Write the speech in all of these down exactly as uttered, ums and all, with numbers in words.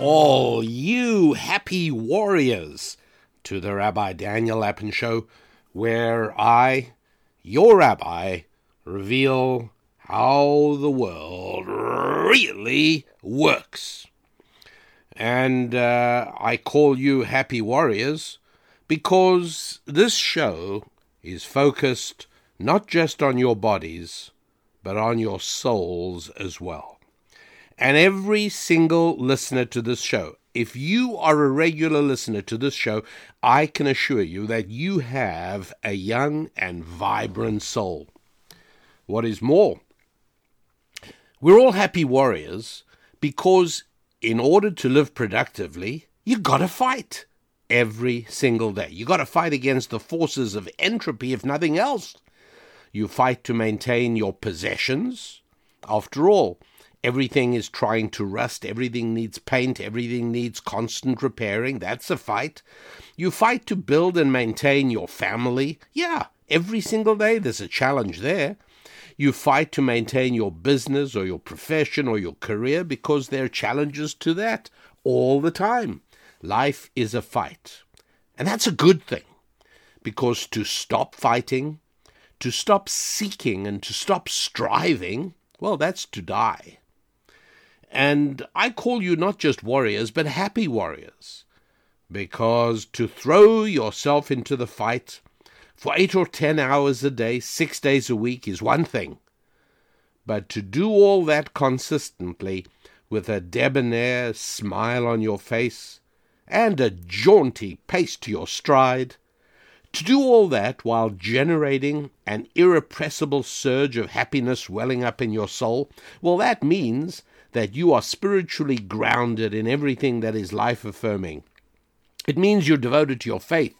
all you happy warriors to the Rabbi Daniel Lapin Show, where I, your rabbi, reveal how the world really works. And uh, I call you happy warriors because this show is focused not just on your bodies, but on your souls as well. And every single listener to this show, if you are a regular listener to this show, I can assure you that you have a young and vibrant soul. What is more, we're all happy warriors because in order to live productively, you got to fight every single day. You got to fight against the forces of entropy, if nothing else. You fight to maintain your possessions. After all, everything is trying to rust, everything needs paint, everything needs constant repairing. That's a fight. You fight to build and maintain your family. Yeah, every single day there's a challenge there. You fight to maintain your business or your profession or your career because there are challenges to that all the time. Life is a fight. And that's a good thing, because to stop fighting, to stop seeking, and to stop striving, well, that's to die. And I call you not just warriors, but happy warriors, because to throw yourself into the fight for eight or ten hours a day, six days a week is one thing, but to do all that consistently with a debonair smile on your face and a jaunty pace to your stride, to do all that while generating an irrepressible surge of happiness welling up in your soul, well, that means that you are spiritually grounded in everything that is life-affirming. It means you're devoted to your faith,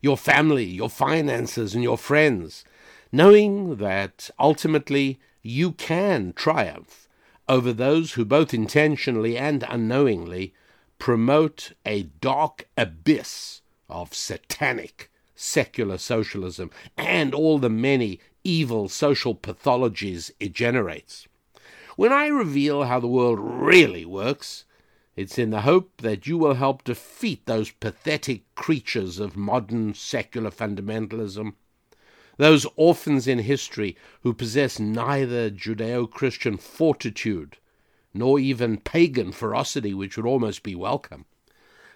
your family, your finances, and your friends, knowing that ultimately you can triumph over those who both intentionally and unknowingly promote a dark abyss of satanic secular socialism and all the many evil social pathologies it generates. When I reveal how the world really works, it's in the hope that you will help defeat those pathetic creatures of modern secular fundamentalism, those orphans in history who possess neither Judeo-Christian fortitude nor even pagan ferocity, which would almost be welcome,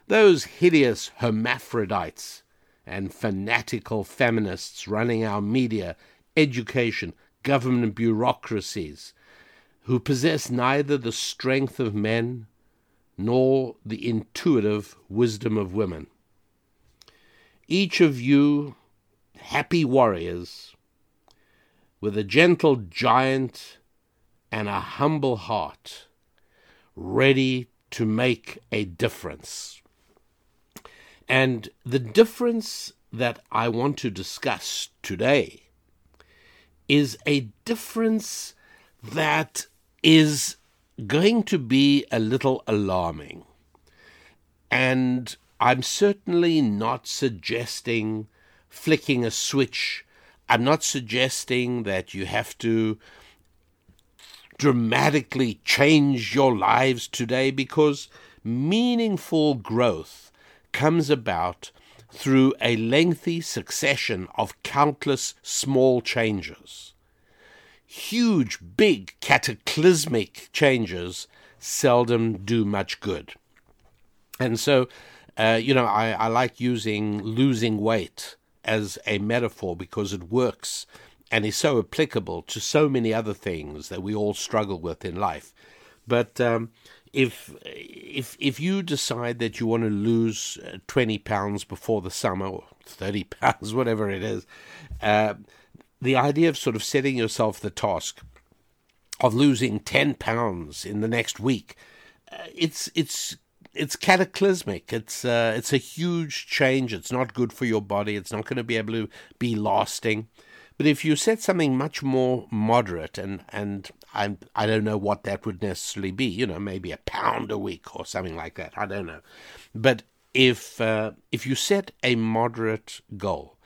those hideous hermaphrodites and fanatical feminists running our media, education, government bureaucracies, who possess neither the strength of men nor the intuitive wisdom of women. Each of you, happy warriors, with a gentle giant and a humble heart, ready to make a difference. And the difference that I want to discuss today is a difference that is going to be a little alarming. And I'm certainly not suggesting flicking a switch. I'm not suggesting that you have to dramatically change your lives today, because meaningful growth comes about through a lengthy succession of countless small changes. Huge, big, cataclysmic changes seldom do much good. And so, uh, you know, I, I like using losing weight as a metaphor because it works and is so applicable to so many other things that we all struggle with in life. But um, if if if you decide that you want to lose twenty pounds before the summer, or thirty pounds, whatever it is, uh, the idea of sort of setting yourself the task of losing ten pounds in the next week, uh, it's it's it's cataclysmic. It's uh, it's a huge change. It's not good for your body. It's not going to be able to be lasting. But if you set something much more moderate, and, and I I don't know what that would necessarily be, you know, maybe a pound a week or something like that, I don't know. But if uh, if you set a moderate goal,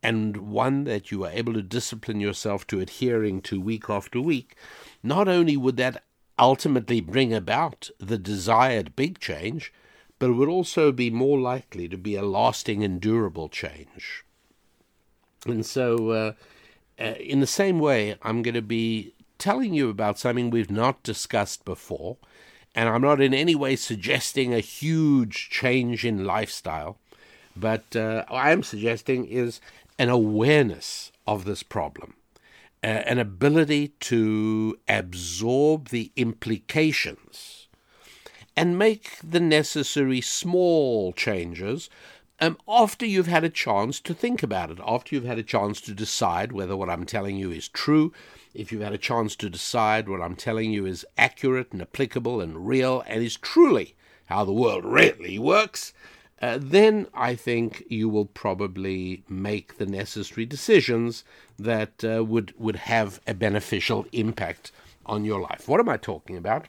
and one that you are able to discipline yourself to adhering to week after week, not only would that ultimately bring about the desired big change, but it would also be more likely to be a lasting and durable change. And so uh, uh, in the same way, I'm going to be telling you about something we've not discussed before, and I'm not in any way suggesting a huge change in lifestyle, but uh, what I'm suggesting is an awareness of this problem, uh, an ability to absorb the implications and make the necessary small changes um, after you've had a chance to think about it, after you've had a chance to decide whether what I'm telling you is true, if you've had a chance to decide what I'm telling you is accurate and applicable and real and is truly how the world really works. Uh, then I think you will probably make the necessary decisions that uh, would, would have a beneficial impact on your life. What am I talking about?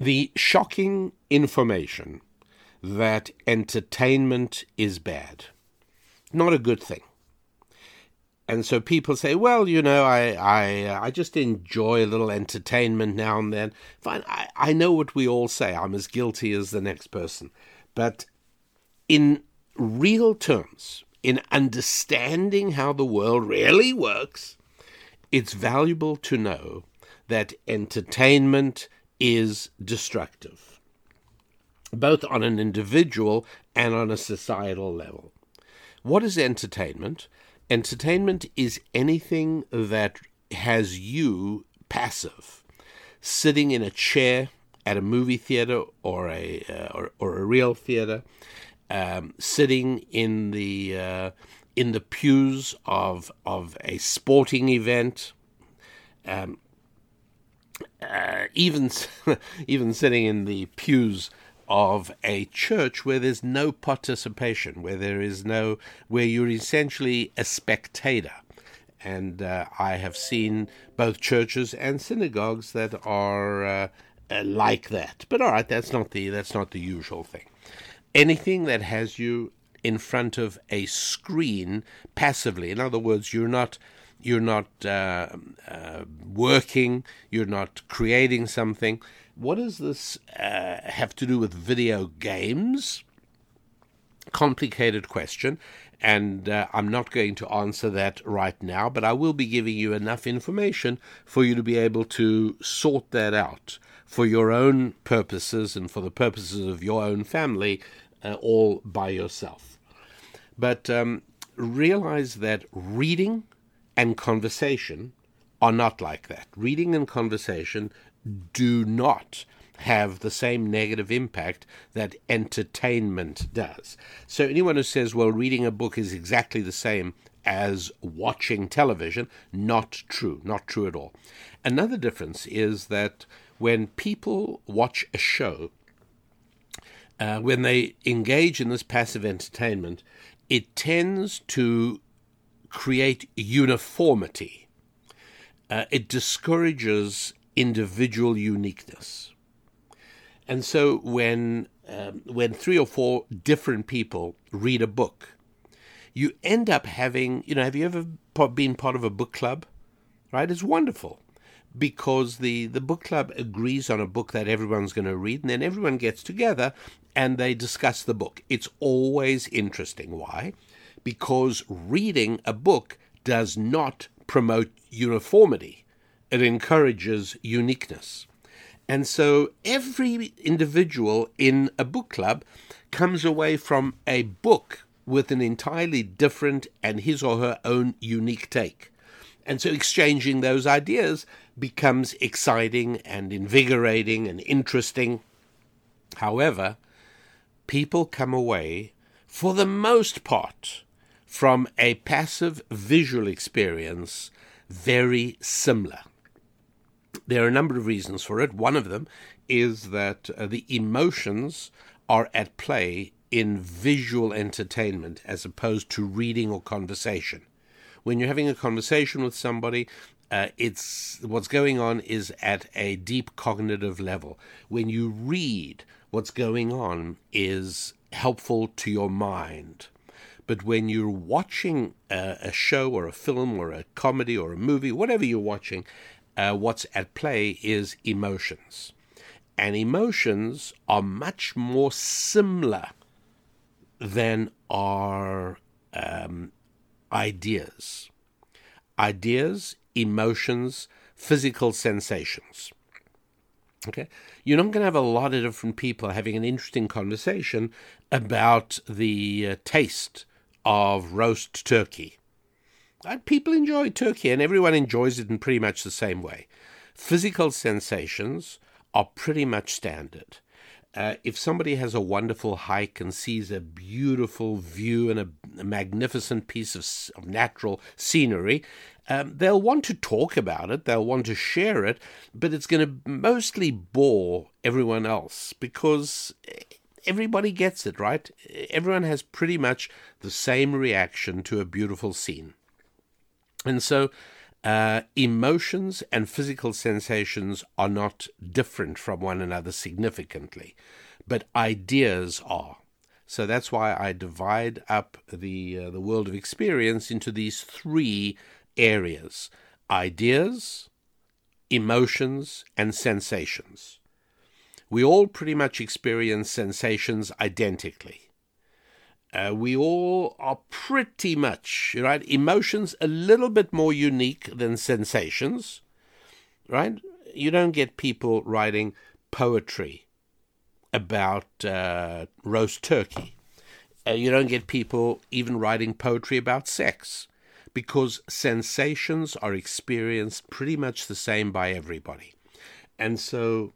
The shocking information that entertainment is bad. Not a good thing. And so people say, well, you know, I I, I just enjoy a little entertainment now and then. Fine, I, I know what we all say. I'm as guilty as the next person. But in real terms, in understanding how the world really works, it's valuable to know that entertainment is destructive, both on an individual and on a societal level. What is entertainment? Entertainment is anything that has you passive, sitting in a chair at a movie theater or a uh, or, or a real theater, um, sitting in the uh, in the pews of of a sporting event, um, uh, even even sitting in the pews of a church where there's no participation, where there is no where you're essentially a spectator. And uh, I have seen both churches and synagogues that are. Uh, Uh, like that, but all right, that's not the that's not the usual thing. Anything that has you in front of a screen passively, in other words, you're not you're not uh, uh, working, you're not creating something. What does this uh, have to do with video games? Complicated question, and uh, I'm not going to answer that right now, but I will be giving you enough information for you to be able to sort that out for your own purposes and for the purposes of your own family, uh, all by yourself. But um, realize that reading and conversation are not like that. Reading and conversation do not have the same negative impact that entertainment does. So anyone who says, well, reading a book is exactly the same as watching television, not true, not true at all. Another difference is that when people watch a show, uh, when they engage in this passive entertainment, it tends to create uniformity. Uh, it discourages individual uniqueness. And so when, um, when three or four different people read a book, you end up having, you know, have you ever been part of a book club? Right? It's wonderful. Because the, the book club agrees on a book that everyone's going to read, and then everyone gets together and they discuss the book. It's always interesting. Why? Because reading a book does not promote uniformity. It encourages uniqueness. And so every individual in a book club comes away from a book with an entirely different and his or her own unique take. And so exchanging those ideas becomes exciting and invigorating and interesting. However, people come away, for the most part, from a passive visual experience very similar. There are a number of reasons for it. One of them is that uh, the emotions are at play in visual entertainment as opposed to reading or conversation. When you're having a conversation with somebody, uh, it's what's going on is at a deep cognitive level. When you read, what's going on is helpful to your mind. But when you're watching a, a show or a film or a comedy or a movie, whatever you're watching, uh, what's at play is emotions. And emotions are much more similar than are um, ideas. Ideas, emotions, physical sensations. Okay, you're not going to have a lot of different people having an interesting conversation about the uh, taste of roast turkey. Uh, people enjoy turkey, and everyone enjoys it in pretty much the same way. Physical sensations are pretty much standard. Uh, if somebody has a wonderful hike and sees a beautiful view and a, a magnificent piece of, of natural scenery, um, they'll want to talk about it, they'll want to share it, but it's going to mostly bore everyone else because everybody gets it, right? Everyone has pretty much the same reaction to a beautiful scene. And so Uh, emotions and physical sensations are not different from one another significantly, but ideas are. So that's why I divide up the uh, the world of experience into these three areas: ideas, emotions, and sensations. We all pretty much experience sensations identically. Uh, we all are pretty much, right? Emotions a little bit more unique than sensations, right? You don't get people writing poetry about uh, roast turkey. Uh, you don't get people even writing poetry about sex because sensations are experienced pretty much the same by everybody. And so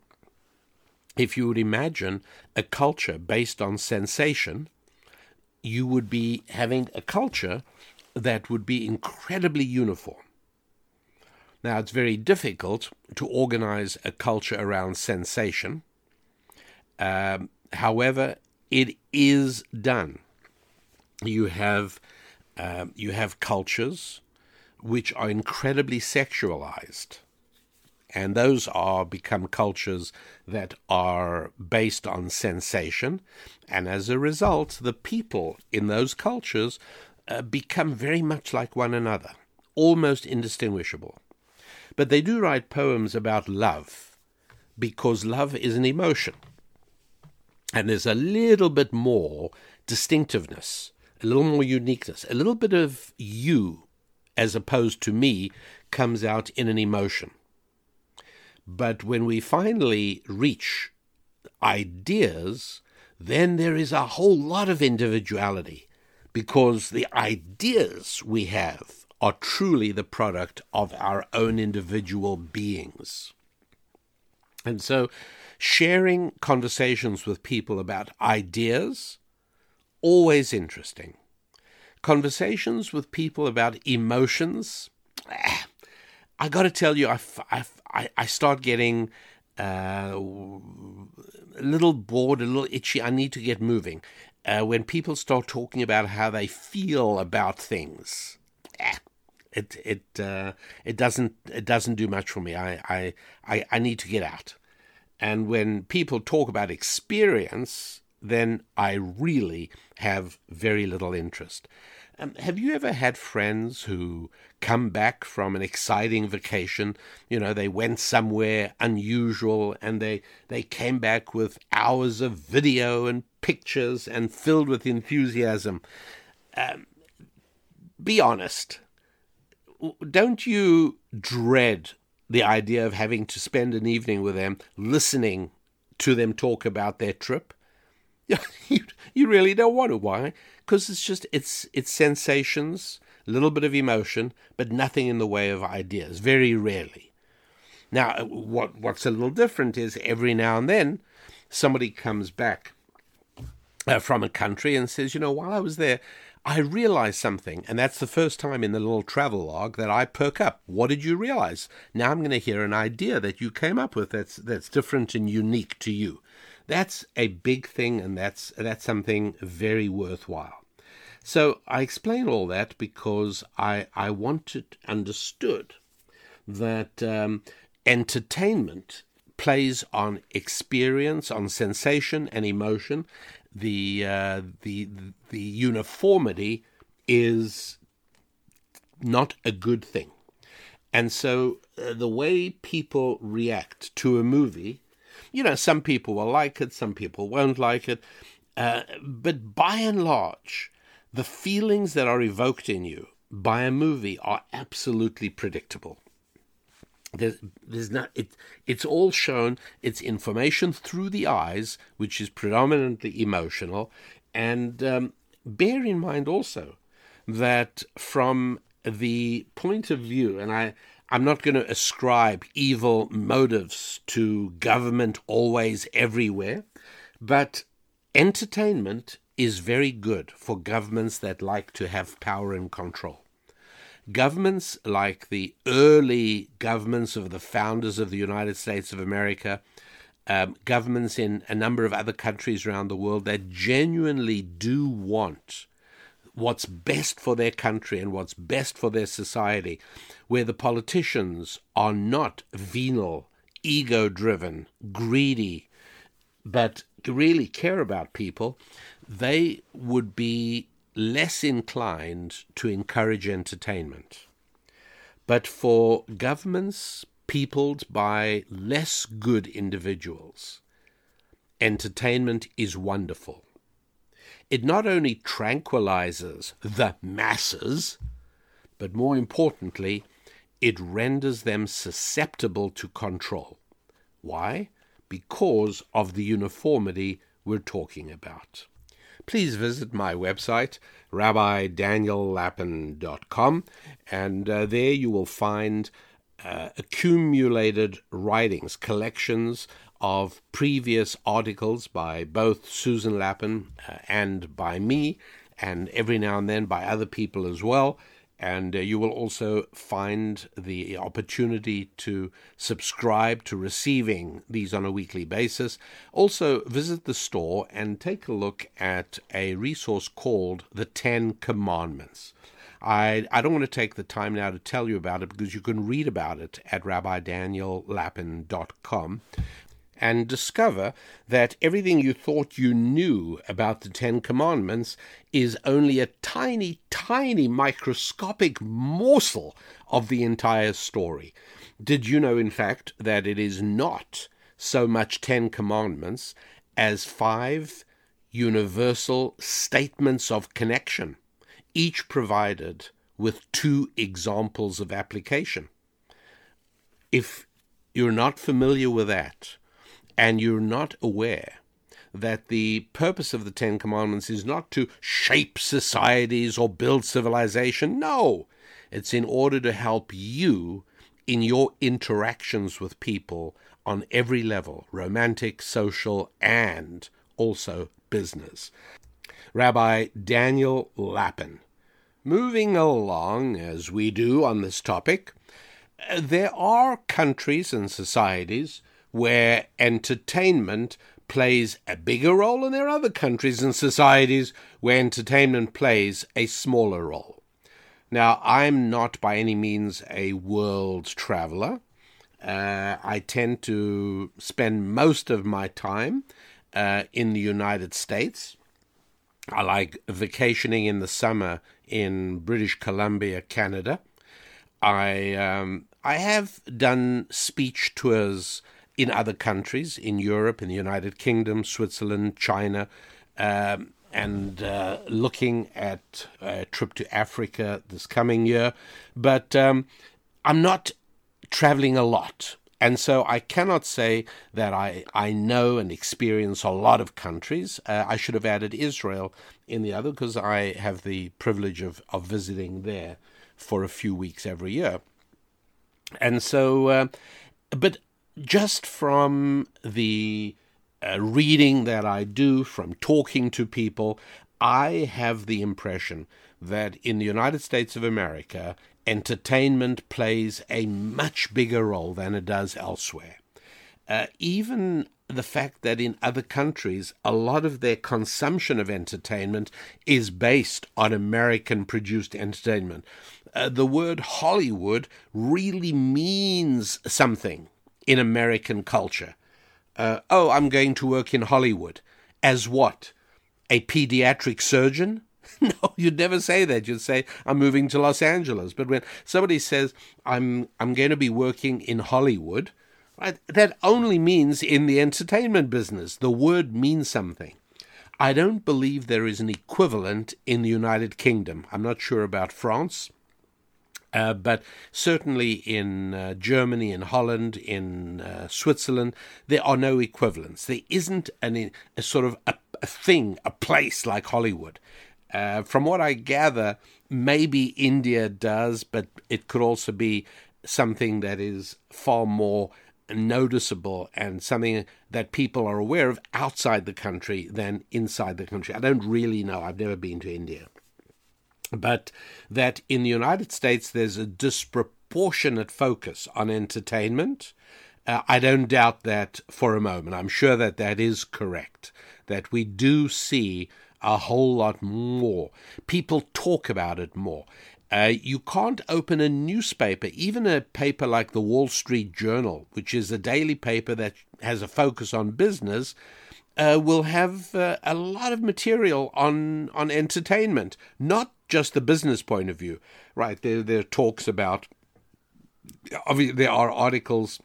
if you would imagine a culture based on sensation, you would be having a culture that would be incredibly uniform. Now, it's very difficult to organize a culture around sensation. Um, however, it is done. You have um, you have cultures which are incredibly sexualized, and those are become cultures that are based on sensation. And as a result, the people in those cultures uh, become very much like one another, almost indistinguishable. But they do write poems about love, because love is an emotion. And there's a little bit more distinctiveness, a little more uniqueness, a little bit of you as opposed to me comes out in an emotion. But when we finally reach ideas, then there is a whole lot of individuality because the ideas we have are truly the product of our own individual beings. And so sharing conversations with people about ideas, always interesting. Conversations with people about emotions, I got to tell you, I, I, I start getting uh, a little bored, a little itchy. I need to get moving. Uh, when people start talking about how they feel about things, it it uh, it doesn't it doesn't do much for me. I, I I I need to get out. And when people talk about experience, then I really have very little interest. Um, have you ever had friends who come back from an exciting vacation? You know, they went somewhere unusual and they, they came back with hours of video and pictures and filled with enthusiasm. Um, be honest. Don't you dread the idea of having to spend an evening with them, listening to them talk about their trip? you, you really don't want to. Why? Because it's just, it's it's sensations, a little bit of emotion, but nothing in the way of ideas, very rarely. Now, what what's a little different is every now and then somebody comes back uh, from a country and says, you know, while I was there, I realized something. And that's the first time in the little travel log that I perk up. What did you realize? Now I'm going to hear an idea that you came up with that's that's different and unique to you. That's a big thing, and that's that's something very worthwhile. So I explain all that because I, I want it understood that um, entertainment plays on experience, on sensation and emotion. The uh, the the uniformity is not a good thing. And so uh, the way people react to a movie, you know, some people will like it, some people won't like it. Uh, but by and large, the feelings that are evoked in you by a movie are absolutely predictable. There's, there's not, it, it's all shown, it's information through the eyes, which is predominantly emotional. And um, bear in mind also that from the point of view, and I, I'm not going to ascribe evil motives to government always everywhere, but entertainment is very good for governments that like to have power and control. Governments like the early governments of the founders of the United States of America, um, governments in a number of other countries around the world that genuinely do want what's best for their country and what's best for their society, where the politicians are not venal, ego-driven, greedy, but really care about people, they would be less inclined to encourage entertainment. But for governments peopled by less good individuals, entertainment is wonderful. It not only tranquilizes the masses, but more importantly, it renders them susceptible to control. Why? Because of the uniformity we're talking about. Please visit my website, rabbi daniel lapin dot com, and uh, there you will find uh, accumulated writings, collections of previous articles by both Susan Lapin uh, and by me, and every now and then by other people as well. And uh, you will also find the opportunity to subscribe to receiving these on a weekly basis. Also, visit the store and take a look at a resource called The Ten Commandments. I, I don't want to take the time now to tell you about it because you can read about it at rabbi daniel lapin dot com and discover that everything you thought you knew about the Ten Commandments is only a tiny, tiny, microscopic morsel of the entire story. Did you know, in fact, that it is not so much Ten Commandments as five universal statements of connection, each provided with two examples of application? If you're not familiar with that, and you're not aware that the purpose of the Ten Commandments is not to shape societies or build civilization. No, it's in order to help you in your interactions with people on every level, romantic, social, and also business. Rabbi Daniel Lapin. Moving along, as we do on this topic, there are countries and societies where entertainment plays a bigger role, and there are other countries and societies where entertainment plays a smaller role. Now, I'm not by any means a world traveler. Uh, I tend to spend most of my time uh, in the United States. I like vacationing in the summer in British Columbia, Canada. I, um, I have done speech tours in other countries, in Europe, in the United Kingdom, Switzerland, China, um, and uh, looking at a trip to Africa this coming year. But um, I'm not traveling a lot. And so I cannot say that I, I know and experience a lot of countries. Uh, I should have added Israel in the other because I have the privilege of, of visiting there for a few weeks every year. And so, uh, but just from the uh, reading that I do, from talking to people, I have the impression that in the United States of America, entertainment plays a much bigger role than it does elsewhere. Uh, even the fact that in other countries, a lot of their consumption of entertainment is based on American-produced entertainment. Uh, the word Hollywood really means something in American culture. Uh, oh, I'm going to work in Hollywood. As what? A pediatric surgeon? No, you'd never say that. You'd say, I'm moving to Los Angeles. But when somebody says, I'm I'm going to be working in Hollywood, right, that only means in the entertainment business. The word means something. I don't believe there is an equivalent in the United Kingdom. I'm not sure about France, uh, but certainly in uh, Germany, in Holland, in uh, Switzerland, there are no equivalents. There isn't an, a sort of a, a thing, a place like Hollywood. Uh, from what I gather, maybe India does, but it could also be something that is far more noticeable and something that people are aware of outside the country than inside the country. I don't really know. I've never been to India. But that in the United States, there's a disproportionate focus on entertainment. Uh, I don't doubt that for a moment. I'm sure that that is correct, that we do see a whole lot more. People talk about it more. Uh, you can't open a newspaper, even a paper like the Wall Street Journal, which is a daily paper that has a focus on business, uh, will have uh, a lot of material on, on entertainment, not just the business point of view. Right, there, there are talks about, obviously there are articles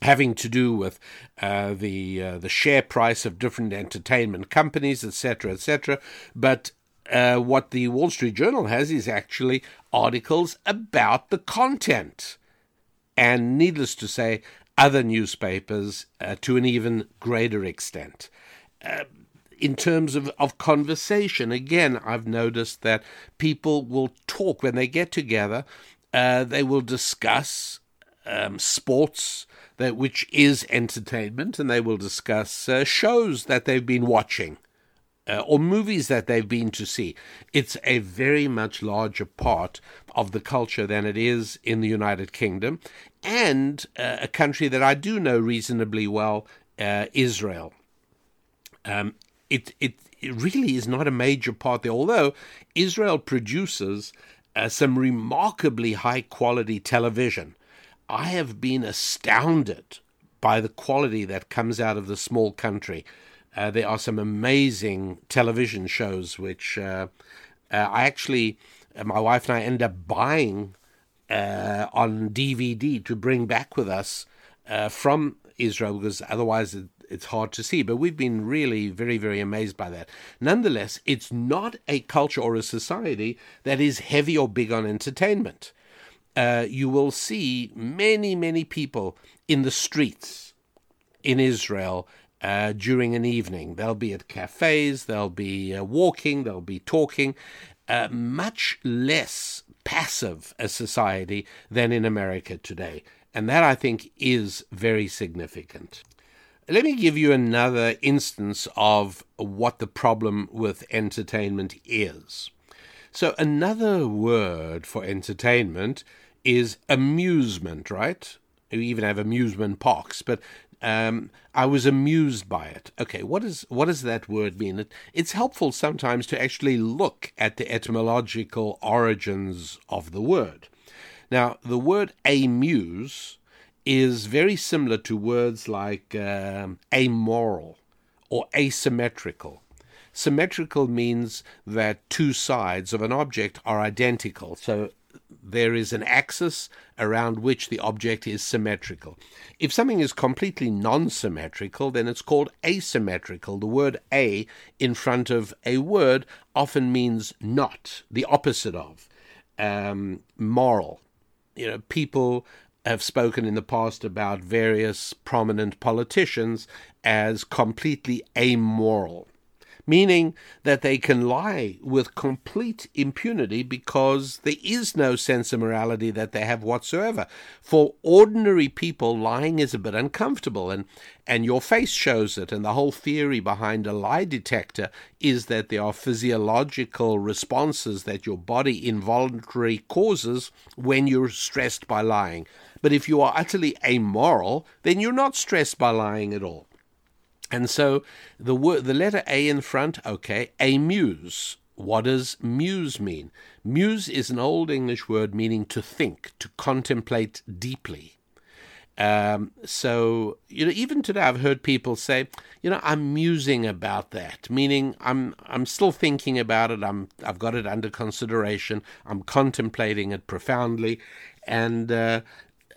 having to do with uh, the uh, the share price of different entertainment companies, et cetera, et cetera. But uh, what the Wall Street Journal has is actually articles about the content. And needless to say, other newspapers uh, to an even greater extent. Uh, in terms of, of conversation, again, I've noticed that people will talk when they get together. Uh, they will discuss um, sports, that which is entertainment, and they will discuss uh, shows that they've been watching uh, or movies that they've been to see. It's a very much larger part of the culture than it is in the United Kingdom, and uh, a country that I do know reasonably well, uh, Israel. Um, it, it it really is not a major part there, although Israel produces uh, some remarkably high-quality television. I have been astounded by the quality that comes out of the small country. Uh, there are some amazing television shows, which uh, uh, I actually, uh, my wife and I end up buying uh, on D V D to bring back with us uh, from Israel, because otherwise it, it's hard to see. But we've been really very, very amazed by that. Nonetheless, it's not a culture or a society that is heavy or big on entertainment. Uh, you will see many, many people in the streets in Israel uh, during an evening. They'll be at cafes, they'll be uh, walking, they'll be talking. Uh, much less passive a society than in America today. And that, I think, is very significant. Let me give you another instance of what the problem with entertainment is. So another word for entertainment is amusement, right? We even have amusement parks, but um, I was amused by it. Okay, what is what does that word mean? It, it's helpful sometimes to actually look at the etymological origins of the word. Now, the word amuse is very similar to words like um, amoral or asymmetrical. Symmetrical means that two sides of an object are identical. So there is an axis around which the object is symmetrical. If something is completely non-symmetrical, then it's called asymmetrical. The word a in front of a word often means not, the opposite of, um, moral. You know, people have spoken in the past about various prominent politicians as completely amoral, meaning that they can lie with complete impunity because there is no sense of morality that they have whatsoever. For ordinary people, lying is a bit uncomfortable, and, and your face shows it, and the whole theory behind a lie detector is that there are physiological responses that your body involuntarily causes when you're stressed by lying. But if you are utterly amoral, then you're not stressed by lying at all. And so the word, the letter A in front, okay, amuse. What does muse mean? Muse is an old English word meaning to think, to contemplate deeply. Um, so, you know, even today I've heard people say, you know, I'm musing about that, meaning I'm I'm still thinking about it. I'm I've got it under consideration. I'm contemplating it profoundly. And uh,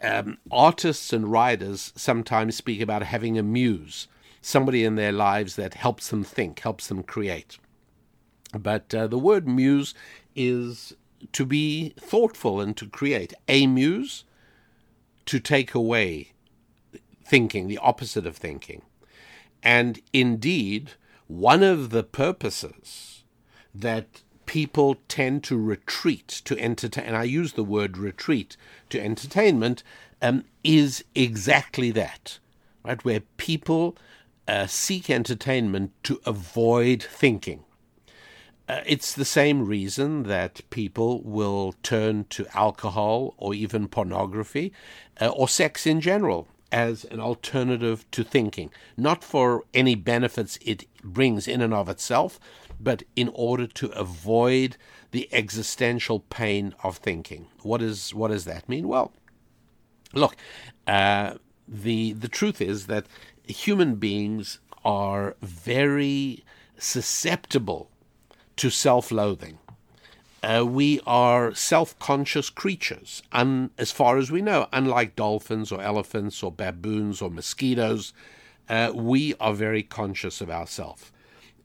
um, artists and writers sometimes speak about having a muse, somebody in their lives that helps them think, helps them create. But uh, the word muse is to be thoughtful and to create. A muse, to take away thinking, the opposite of thinking. And indeed, one of the purposes that people tend to retreat to entertain, and I use the word retreat to entertainment, um, is exactly that, right? Where people uh, seek entertainment to avoid thinking. Uh, it's the same reason that people will turn to alcohol or even pornography uh, or sex in general as an alternative to thinking, not for any benefits it brings in and of itself, but in order to avoid the existential pain of thinking. What is, what does that mean? Well, look, uh, the the truth is that human beings are very susceptible to self-loathing. Uh, we are self-conscious creatures, un, as far as we know, unlike dolphins or elephants or baboons or mosquitoes. Uh, we are very conscious of ourselves,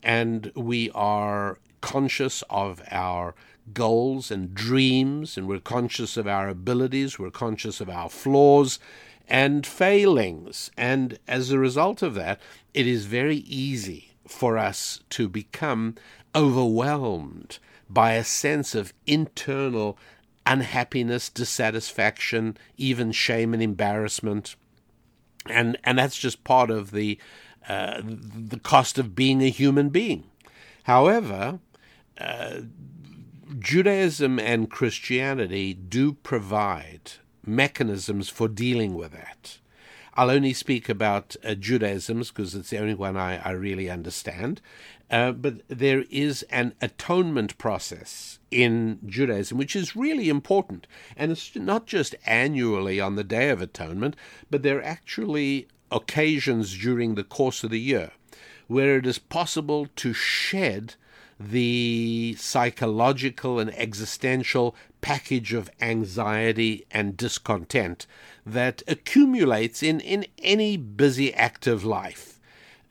and we are conscious of our goals and dreams, and we're conscious of our abilities, we're conscious of our flaws and failings, and as a result of that, it is very easy for us to become overwhelmed by a sense of internal unhappiness, dissatisfaction, even shame and embarrassment, and and that's just part of the uh, the cost of being a human being. However, uh, Judaism and Christianity do provide mechanisms for dealing with that. I'll only speak about uh, Judaism because it's the only one I, I really understand. Uh, but there is an atonement process in Judaism, which is really important. And it's not just annually on the Day of Atonement, but there are actually occasions during the course of the year where it is possible to shed the psychological and existential package of anxiety and discontent that accumulates in, in any busy, active life.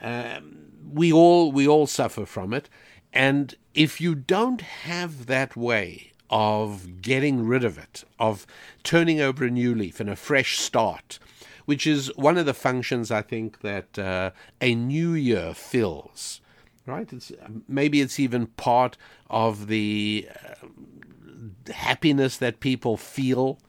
Um, we all we all suffer from it, and if you don't have that way of getting rid of it, of turning over a new leaf and a fresh start, which is one of the functions I think that uh, a new year fills, right? It's, maybe it's even part of the uh, happiness that people feel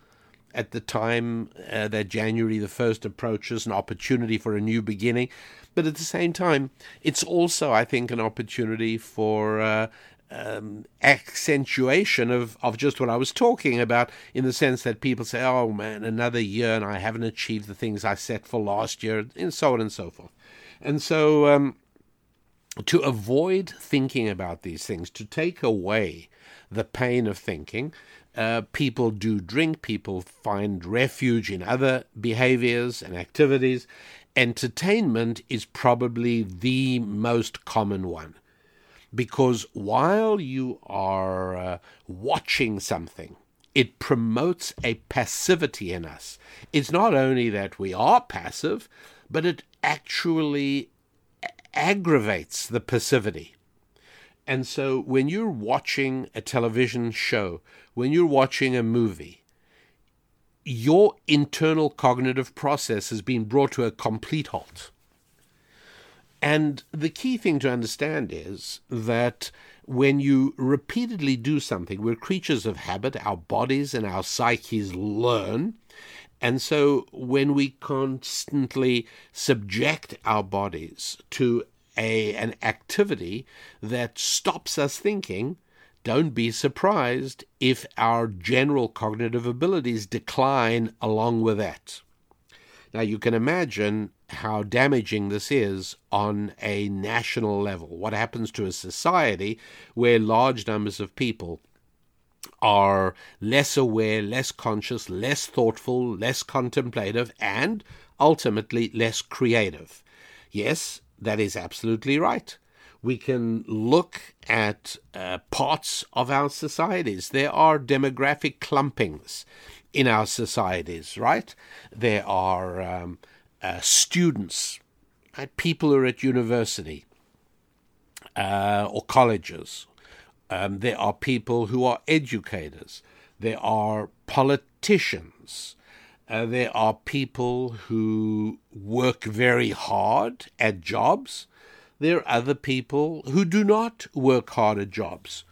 at the time uh, that January the first approaches, an opportunity for a new beginning. But at the same time, it's also, I think, an opportunity for uh, um, accentuation of, of just what I was talking about, in the sense that people say, oh, man, another year and I haven't achieved the things I set for last year, and so on and so forth. And so um, to avoid thinking about these things, to take away the pain of thinking, Uh, people do drink, people find refuge in other behaviors and activities. Entertainment is probably the most common one, because while you are uh, watching something, it promotes a passivity in us. It's not only that we are passive, but it actually aggravates the passivity. And so when you're watching a television show, when you're watching a movie, your internal cognitive process has been brought to a complete halt. And the key thing to understand is that when you repeatedly do something, we're creatures of habit, our bodies and our psyches learn. And so when we constantly subject our bodies to A, an activity that stops us thinking, don't be surprised if our general cognitive abilities decline along with that. Now, you can imagine how damaging this is on a national level. What happens to a society where large numbers of people are less aware, less conscious, less thoughtful, less contemplative, and ultimately less creative. Yes, that is absolutely right. We can look at uh, parts of our societies. There are demographic clumpings in our societies, right? There are um, uh, students, right? People who are at university uh, or colleges. Um, there are people who are educators. There are politicians. Uh, there are people who work very hard at jobs. There are other people who do not work hard at jobs.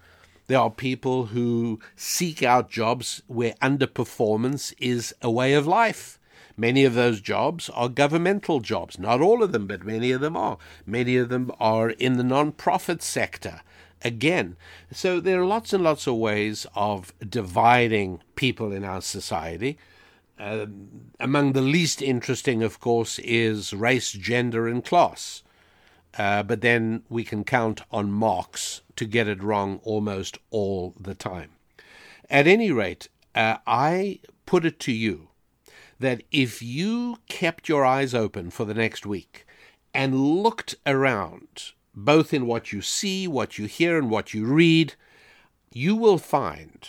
There are people who seek out jobs where underperformance is a way of life. Many of those jobs are governmental jobs. Not all of them, but many of them are. Many of them are in the non-profit sector. Again, so there are lots and lots of ways of dividing people in our society. Uh, among the least interesting, of course, is race, gender, and class. Uh, but then we can count on Marx to get it wrong almost all the time. At any rate, uh, I put it to you that if you kept your eyes open for the next week and looked around, both in what you see, what you hear, and what you read, you will find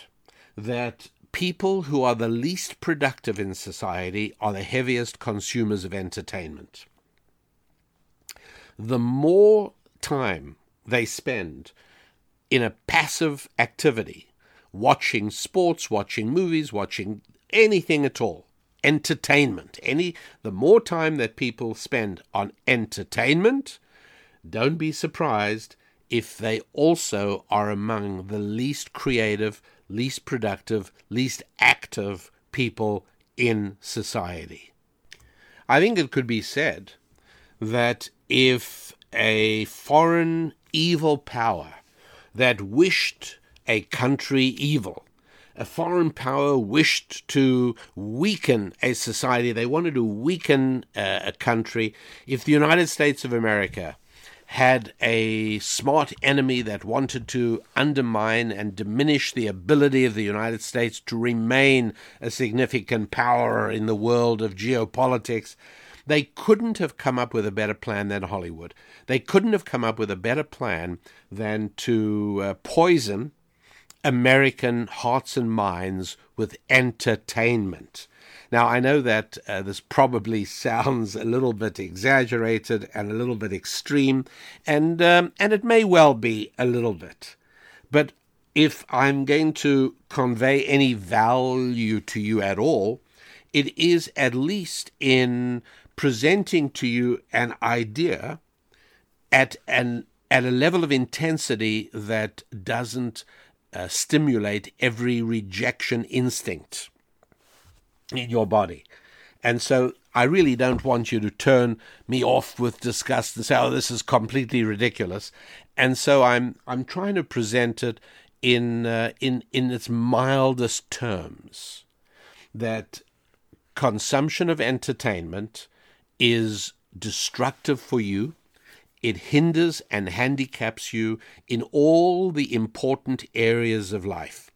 that people who are the least productive in society are the heaviest consumers of entertainment. The more time they spend in a passive activity, watching sports, watching movies, watching anything at all, entertainment, any, the more time that people spend on entertainment, don't be surprised if they also are among the least creative, least productive, least active people in society. I think it could be said that if a foreign evil power that wished a country evil, a foreign power wished to weaken a society, they wanted to weaken uh, a country, if the United States of America had a smart enemy that wanted to undermine and diminish the ability of the United States to remain a significant power in the world of geopolitics, they couldn't have come up with a better plan than Hollywood. They couldn't have come up with a better plan than to uh, poison American hearts and minds with entertainment. Now, I know that uh, this probably sounds a little bit exaggerated and a little bit extreme, and um, and it may well be a little bit. But if I'm going to convey any value to you at all, it is at least in presenting to you an idea at an at a level of intensity that doesn't uh, stimulate every rejection instinct in your body. And so I really don't want you to turn me off with disgust and say, oh, this is completely ridiculous. And so I'm I'm trying to present it in uh, in in its mildest terms, that consumption of entertainment is destructive for you. It hinders and handicaps you in all the important areas of life.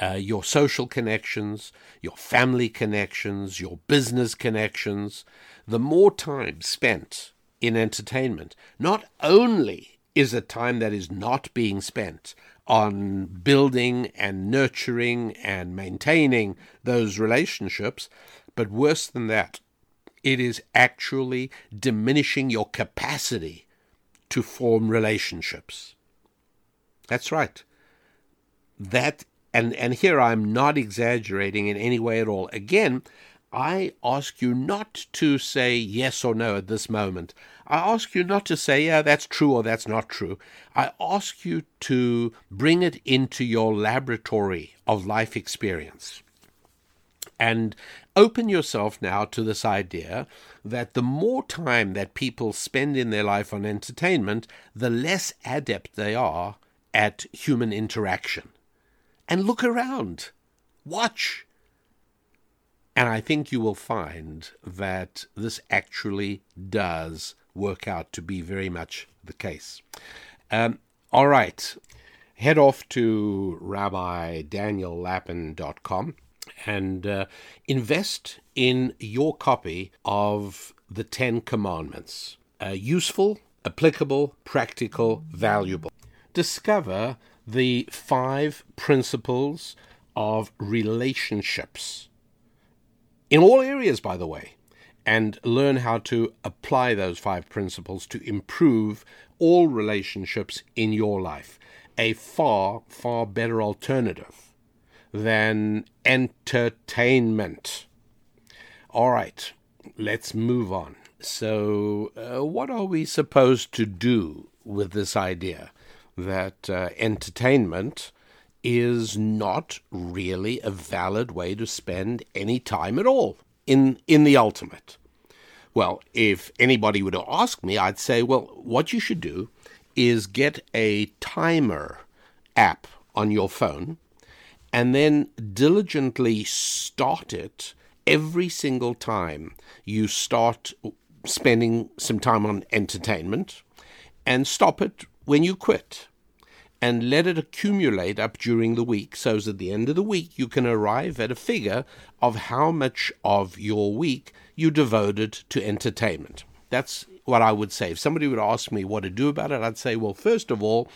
Uh, your social connections, your family connections, your business connections. The more time spent in entertainment, not only is it time that is not being spent on building and nurturing and maintaining those relationships, but worse than that, it is actually diminishing your capacity to form relationships. That's right. That And and here I'm not exaggerating in any way at all. Again, I ask you not to say yes or no at this moment. I ask you not to say, yeah, that's true or that's not true. I ask you to bring it into your laboratory of life experience and open yourself now to this idea that the more time that people spend in their life on entertainment, the less adept they are at human interaction. And look around, watch. And I think you will find that this actually does work out to be very much the case. Um, all right, head off to rabbi daniel lapin dot com and uh, invest in your copy of the Ten Commandments. Uh, useful, applicable, practical, valuable. Discover the five principles of relationships in all areas, by the way, and learn how to apply those five principles to improve all relationships in your life. A far, far better alternative than entertainment. All right, let's move on. So uh, what are we supposed to do with this idea that uh, entertainment is not really a valid way to spend any time at all in in the ultimate? Well, if anybody were to ask me, I'd say, well, what you should do is get a timer app on your phone and then diligently start it every single time you start spending some time on entertainment, and stop it when you quit, and let it accumulate up during the week so that at the end of the week you can arrive at a figure of how much of your week you devoted to entertainment. That's what I would say. If somebody would ask me what to do about it, I'd say, well, first of all,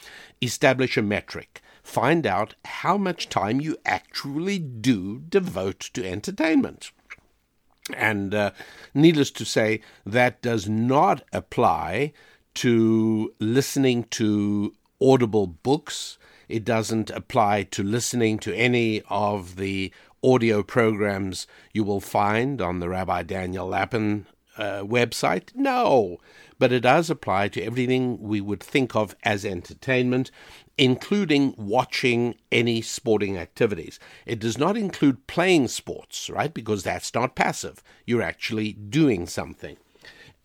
establish a metric. Find out how much time you actually do devote to entertainment. And uh, needless to say, that does not apply to listening to audible books. It doesn't apply to listening to any of the audio programs you will find on the Rabbi Daniel Lapin uh, website. No, but it does apply to everything we would think of as entertainment, including watching any sporting activities. It does not include playing sports, right? Because that's not passive. You're actually doing something.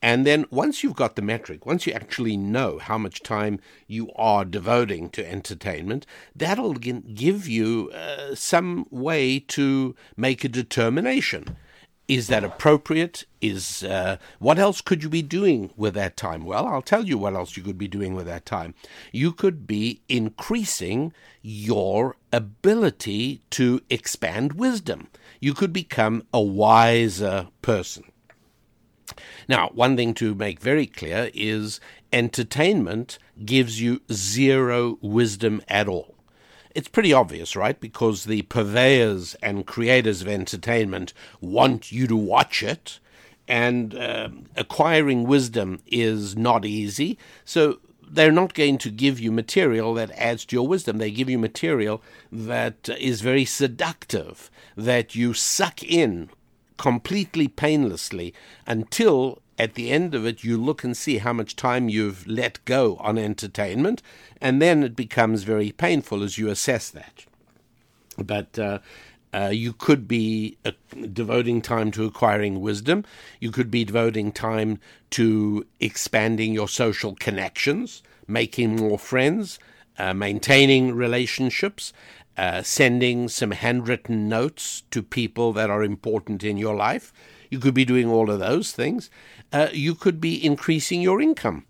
And then once you've got the metric, once you actually know how much time you are devoting to entertainment, that'll give you uh, some way to make a determination. Is that appropriate? Is uh, what else could you be doing with that time? Well, I'll tell you what else you could be doing with that time. You could be increasing your ability to expand wisdom. You could become a wiser person. Now, one thing to make very clear is entertainment gives you zero wisdom at all. It's pretty obvious, right? Because the purveyors and creators of entertainment want you to watch it, and uh, acquiring wisdom is not easy. So they're not going to give you material that adds to your wisdom. They give you material that is very seductive, that you suck in completely painlessly, until at the end of it you look and see how much time you've let go on entertainment, and then it becomes very painful as you assess that. But uh, uh, you could be uh, devoting time to acquiring wisdom. You could be devoting time to expanding your social connections, making more friends, uh, maintaining relationships, Uh, sending some handwritten notes to people that are important in your life. You could be doing all of those things. Uh, you could be increasing your income,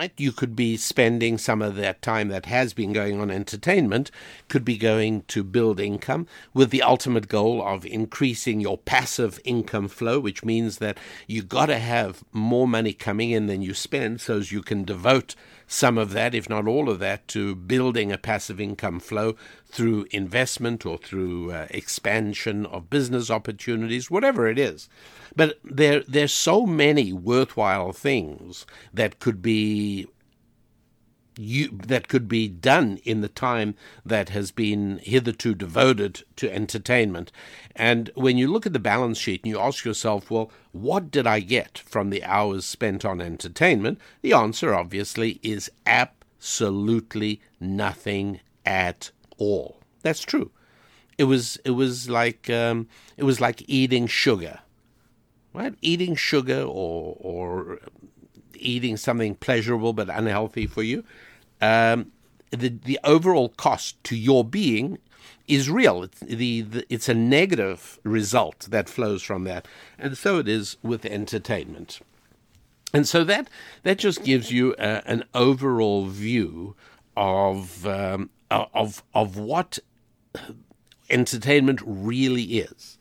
right? You could be spending some of that time that has been going on entertainment, could be going to build income with the ultimate goal of increasing your passive income flow, which means that you got to have more money coming in than you spend so as you can devote some of that, if not all of that, to building a passive income flow through investment or through uh, expansion of business opportunities, whatever it is. But there, there's so many worthwhile things that could be you, that could be done in the time that has been hitherto devoted to entertainment. And when you look at the balance sheet and you ask yourself, well, what did I get from the hours spent on entertainment? The answer, obviously, is absolutely nothing at all. That's true. It was it was like um, it was like eating sugar, right? Eating sugar or or eating something pleasurable but unhealthy for you, um, the the overall cost to your being is real. It's, the, the, it's a negative result that flows from that. And so it is with entertainment. And so that, that just gives you a, an overall view of um, of of what entertainment really is.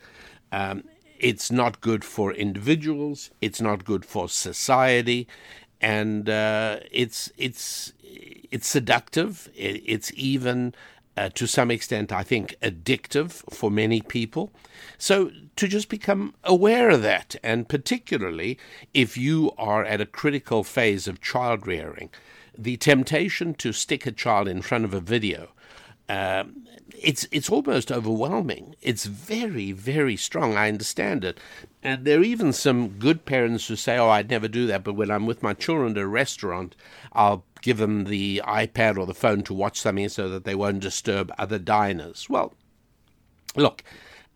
Um, it's not good for individuals. It's not good for society, and uh, it's it's it's seductive. It's even uh, to some extent, I think, addictive for many people. So to just become aware of that, and particularly if you are at a critical phase of child rearing, the temptation to stick a child in front of a video, um, it's it's almost overwhelming. It's very, very strong. I understand it. And there are even some good parents who say, oh, I'd never do that, but when I'm with my children at a restaurant, I'll give them the iPad or the phone to watch something so that they won't disturb other diners. Well, look,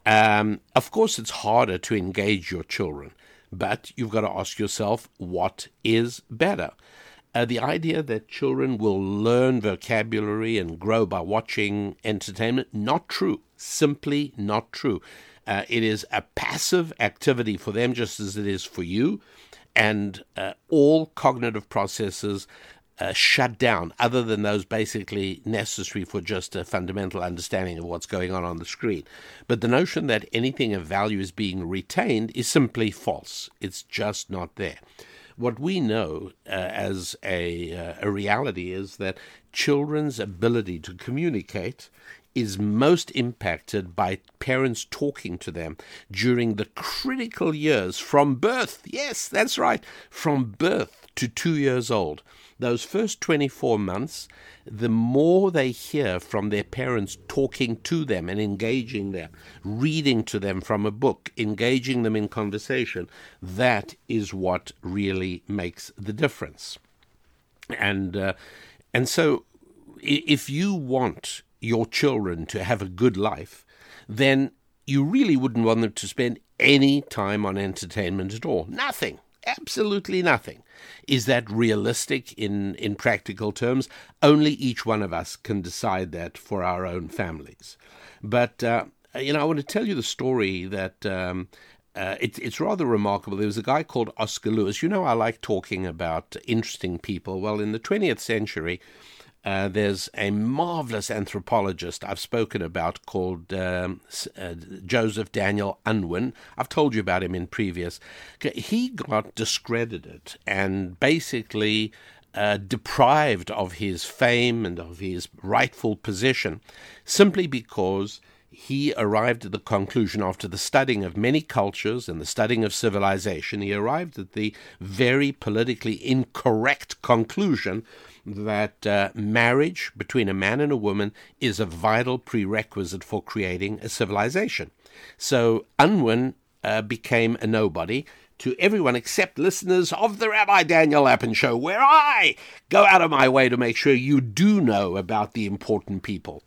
um, of course it's harder to engage your children, but you've got to ask yourself, what is better? Uh, the idea that children will learn vocabulary and grow by watching entertainment, not true. Simply not true. Uh, it is a passive activity for them just as it is for you, and uh, all cognitive processes uh, shut down other than those basically necessary for just a fundamental understanding of what's going on on the screen. But the notion that anything of value is being retained is simply false. It's just not there. What we know uh, as a, uh, a reality is that children's ability to communicate is most impacted by parents talking to them during the critical years from birth. Yes, that's right. From birth to two years old. Those first twenty-four months, the more they hear from their parents talking to them and engaging them, reading to them from a book, engaging them in conversation, that is what really makes the difference. And uh, and so if you want your children to have a good life, then you really wouldn't want them to spend any time on entertainment at all. Nothing. Absolutely nothing. Is that realistic in, in practical terms? Only each one of us can decide that for our own families. But, uh, you know, I want to tell you the story that um, uh, it, it's rather remarkable. There was a guy called Oscar Lewis. You know, I like talking about interesting people. Well, in the twentieth century, uh, there's a marvelous anthropologist I've spoken about called um, uh, Joseph Daniel Unwin. I've told you about him in previous. He got discredited and basically uh, deprived of his fame and of his rightful position simply because he arrived at the conclusion, after the studying of many cultures and the studying of civilization, he arrived at the very politically incorrect conclusion that uh, marriage between a man and a woman is a vital prerequisite for creating a civilization. So Unwin uh, became a nobody to everyone except listeners of the Rabbi Daniel Lapin Show, where I go out of my way to make sure you do know about the important people.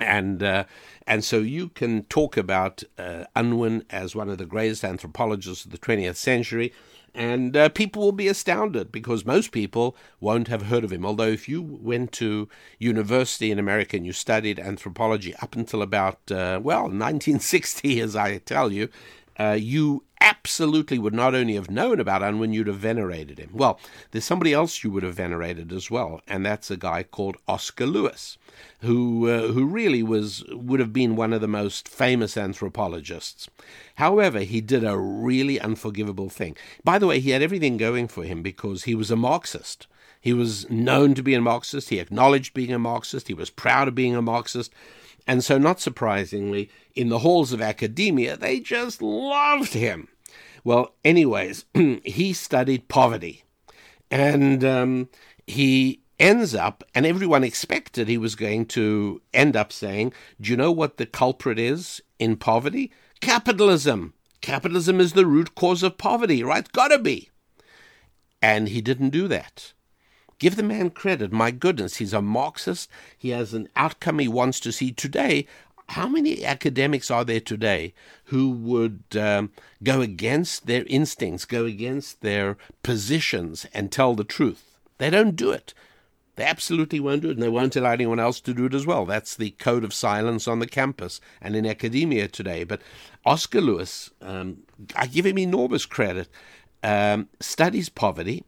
And uh, and so you can talk about uh, Unwin as one of the greatest anthropologists of the twentieth century, and uh, people will be astounded because most people won't have heard of him. Although if you went to university in America and you studied anthropology up until about, uh, well, nineteen sixty, as I tell you, uh, you absolutely would not only have known about Unwin, you'd have venerated him. Well, there's somebody else you would have venerated as well, and that's a guy called Oscar Lewis, who uh, who really was would have been one of the most famous anthropologists. However, he did a really unforgivable thing. By the way, he had everything going for him because he was a Marxist. He was known to be a Marxist. He acknowledged being a Marxist. He was proud of being a Marxist. And so, not surprisingly, in the halls of academia, they just loved him. Well, anyways, he studied poverty. And um, he ends up, and everyone expected he was going to end up saying, do you know what the culprit is in poverty? Capitalism. Capitalism is the root cause of poverty, right? Gotta be. And he didn't do that. Give the man credit. My goodness, he's a Marxist. He has an outcome he wants to see today. How many academics are there today who would um, go against their instincts, go against their positions, and tell the truth? They don't do it. They absolutely won't do it, and they won't allow anyone else to do it as well. That's the code of silence on the campus and in academia today. But Oscar Lewis, um, I give him enormous credit, um, studies poverty,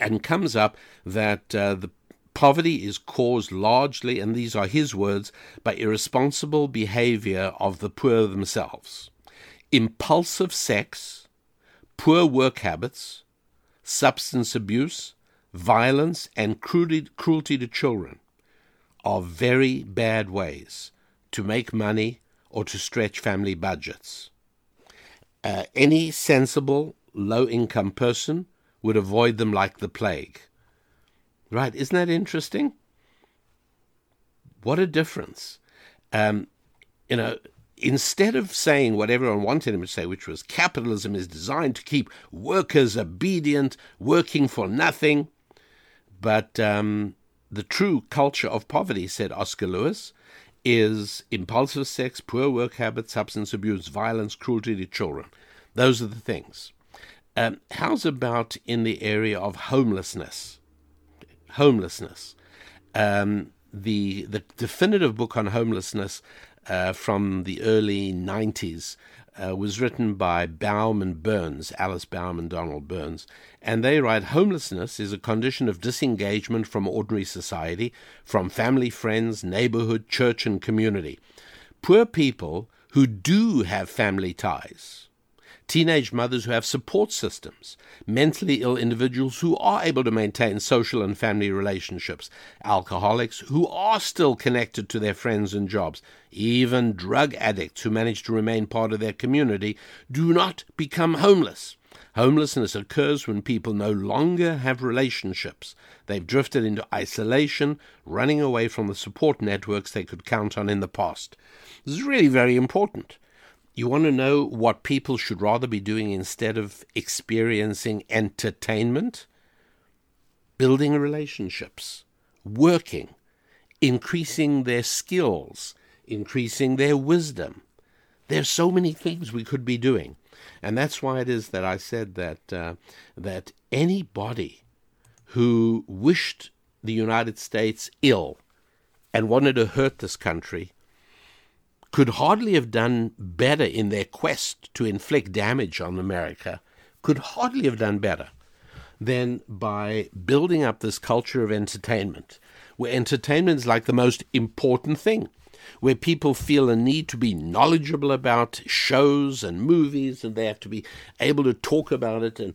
and comes up that uh, the Poverty is caused largely, and these are his words, by irresponsible behavior of the poor themselves. Impulsive sex, poor work habits, substance abuse, violence, and cruelty to children are very bad ways to make money or to stretch family budgets. Uh, any sensible, low-income person would avoid them like the plague. Right, isn't that interesting? What a difference. Um, you know, instead of saying what everyone wanted him to say, which was capitalism is designed to keep workers obedient, working for nothing, but um, the true culture of poverty, said Oscar Lewis, is impulsive sex, poor work habits, substance abuse, violence, cruelty to children. Those are the things. Um, how's about in the area of homelessness? Homelessness. Um, the the definitive book on homelessness uh, from the early nineties uh, was written by Baum and Burns, Alice Baum and Donald Burns, and they write, homelessness is a condition of disengagement from ordinary society, from family, friends, neighborhood, church, and community. Poor people who do have family ties, teenage mothers who have support systems, mentally ill individuals who are able to maintain social and family relationships, alcoholics who are still connected to their friends and jobs, even drug addicts who manage to remain part of their community, do not become homeless. Homelessness occurs when people no longer have relationships. They've drifted into isolation, running away from the support networks they could count on in the past. This is really very important. You want to know what people should rather be doing instead of experiencing entertainment? Building relationships, working, increasing their skills, increasing their wisdom. There's so many things we could be doing. And that's why it is that I said that, uh, that anybody who wished the United States ill and wanted to hurt this country could hardly have done better in their quest to inflict damage on America, could hardly have done better than by building up this culture of entertainment, where entertainment is like the most important thing, where people feel a need to be knowledgeable about shows and movies, and they have to be able to talk about it, and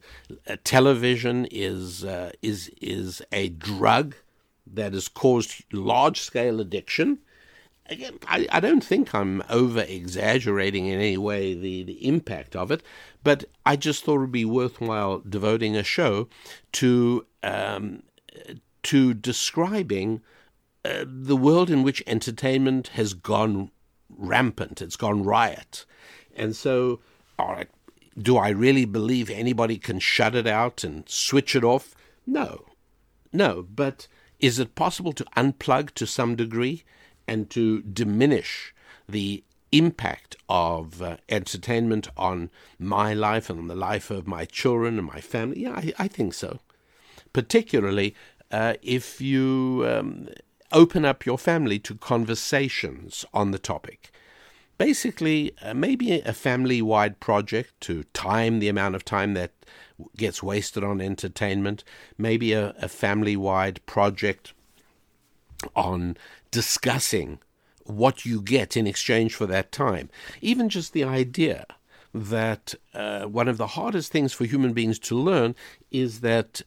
uh, television is, uh, is, is a drug that has caused large-scale addiction. Again, I, I don't think I'm over-exaggerating in any way the, the impact of it, but I just thought it would be worthwhile devoting a show to um, to describing uh, the world in which entertainment has gone rampant, it's gone riot. And so, all right, do I really believe anybody can shut it out and switch it off? No, no, but is it possible to unplug to some degree and to diminish the impact of uh, entertainment on my life and on the life of my children and my family? Yeah, I, I think so. Particularly uh, if you um, open up your family to conversations on the topic. Basically, uh, maybe a family-wide project to time the amount of time that gets wasted on entertainment. Maybe a, a family-wide project on discussing what you get in exchange for that time. Even just the idea that uh, one of the hardest things for human beings to learn is that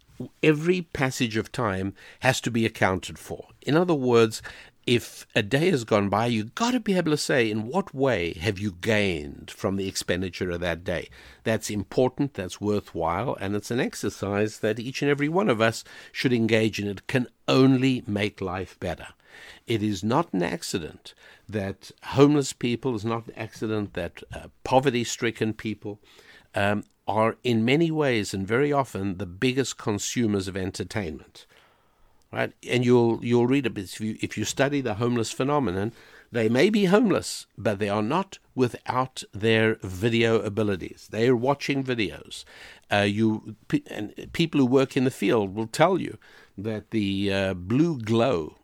every passage of time has to be accounted for. In other words, if a day has gone by, you've got to be able to say, in what way have you gained from the expenditure of that day? That's important, that's worthwhile, and it's an exercise that each and every one of us should engage in. It can only make life better. It is not an accident that homeless people, it's not an accident that uh, poverty-stricken people um, are in many ways and very often the biggest consumers of entertainment. Right? And you'll you'll read a bit, if you, if you study the homeless phenomenon, they may be homeless, but they are not without their video abilities. They are watching videos. Uh, you and people who work in the field will tell you that the uh, blue glow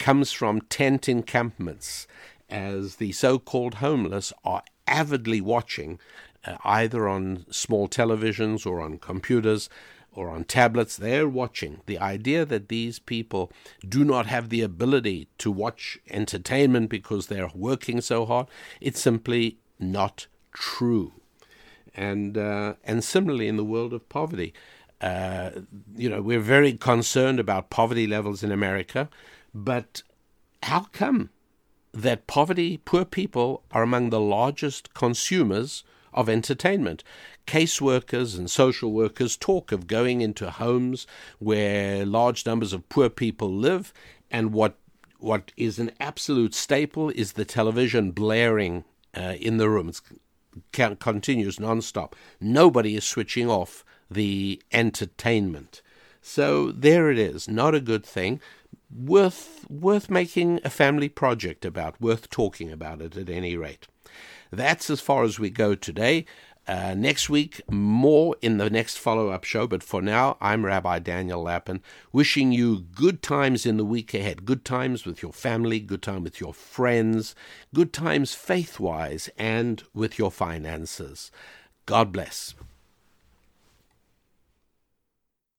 comes from tent encampments, as the so-called homeless are avidly watching, uh, either on small televisions or on computers, or on tablets, they're watching. The idea that these people do not have the ability to watch entertainment because they're working so hard, it's simply not true. And uh, and similarly in the world of poverty, uh, you know, we're very concerned about poverty levels in America, but how come that poverty, poor people are among the largest consumers of entertainment? Caseworkers and social workers talk of going into homes where large numbers of poor people live, and what what is an absolute staple is the television blaring uh, in the room. It's, can, continues nonstop. Nobody is switching off the entertainment. So there it is, not a good thing. Worth worth making a family project about, worth talking about it at any rate. That's as far as we go today. Uh, next week, more in the next follow-up show. But for now, I'm Rabbi Daniel Lapin, wishing you good times in the week ahead, good times with your family, good time with your friends, good times faith-wise and with your finances. God bless.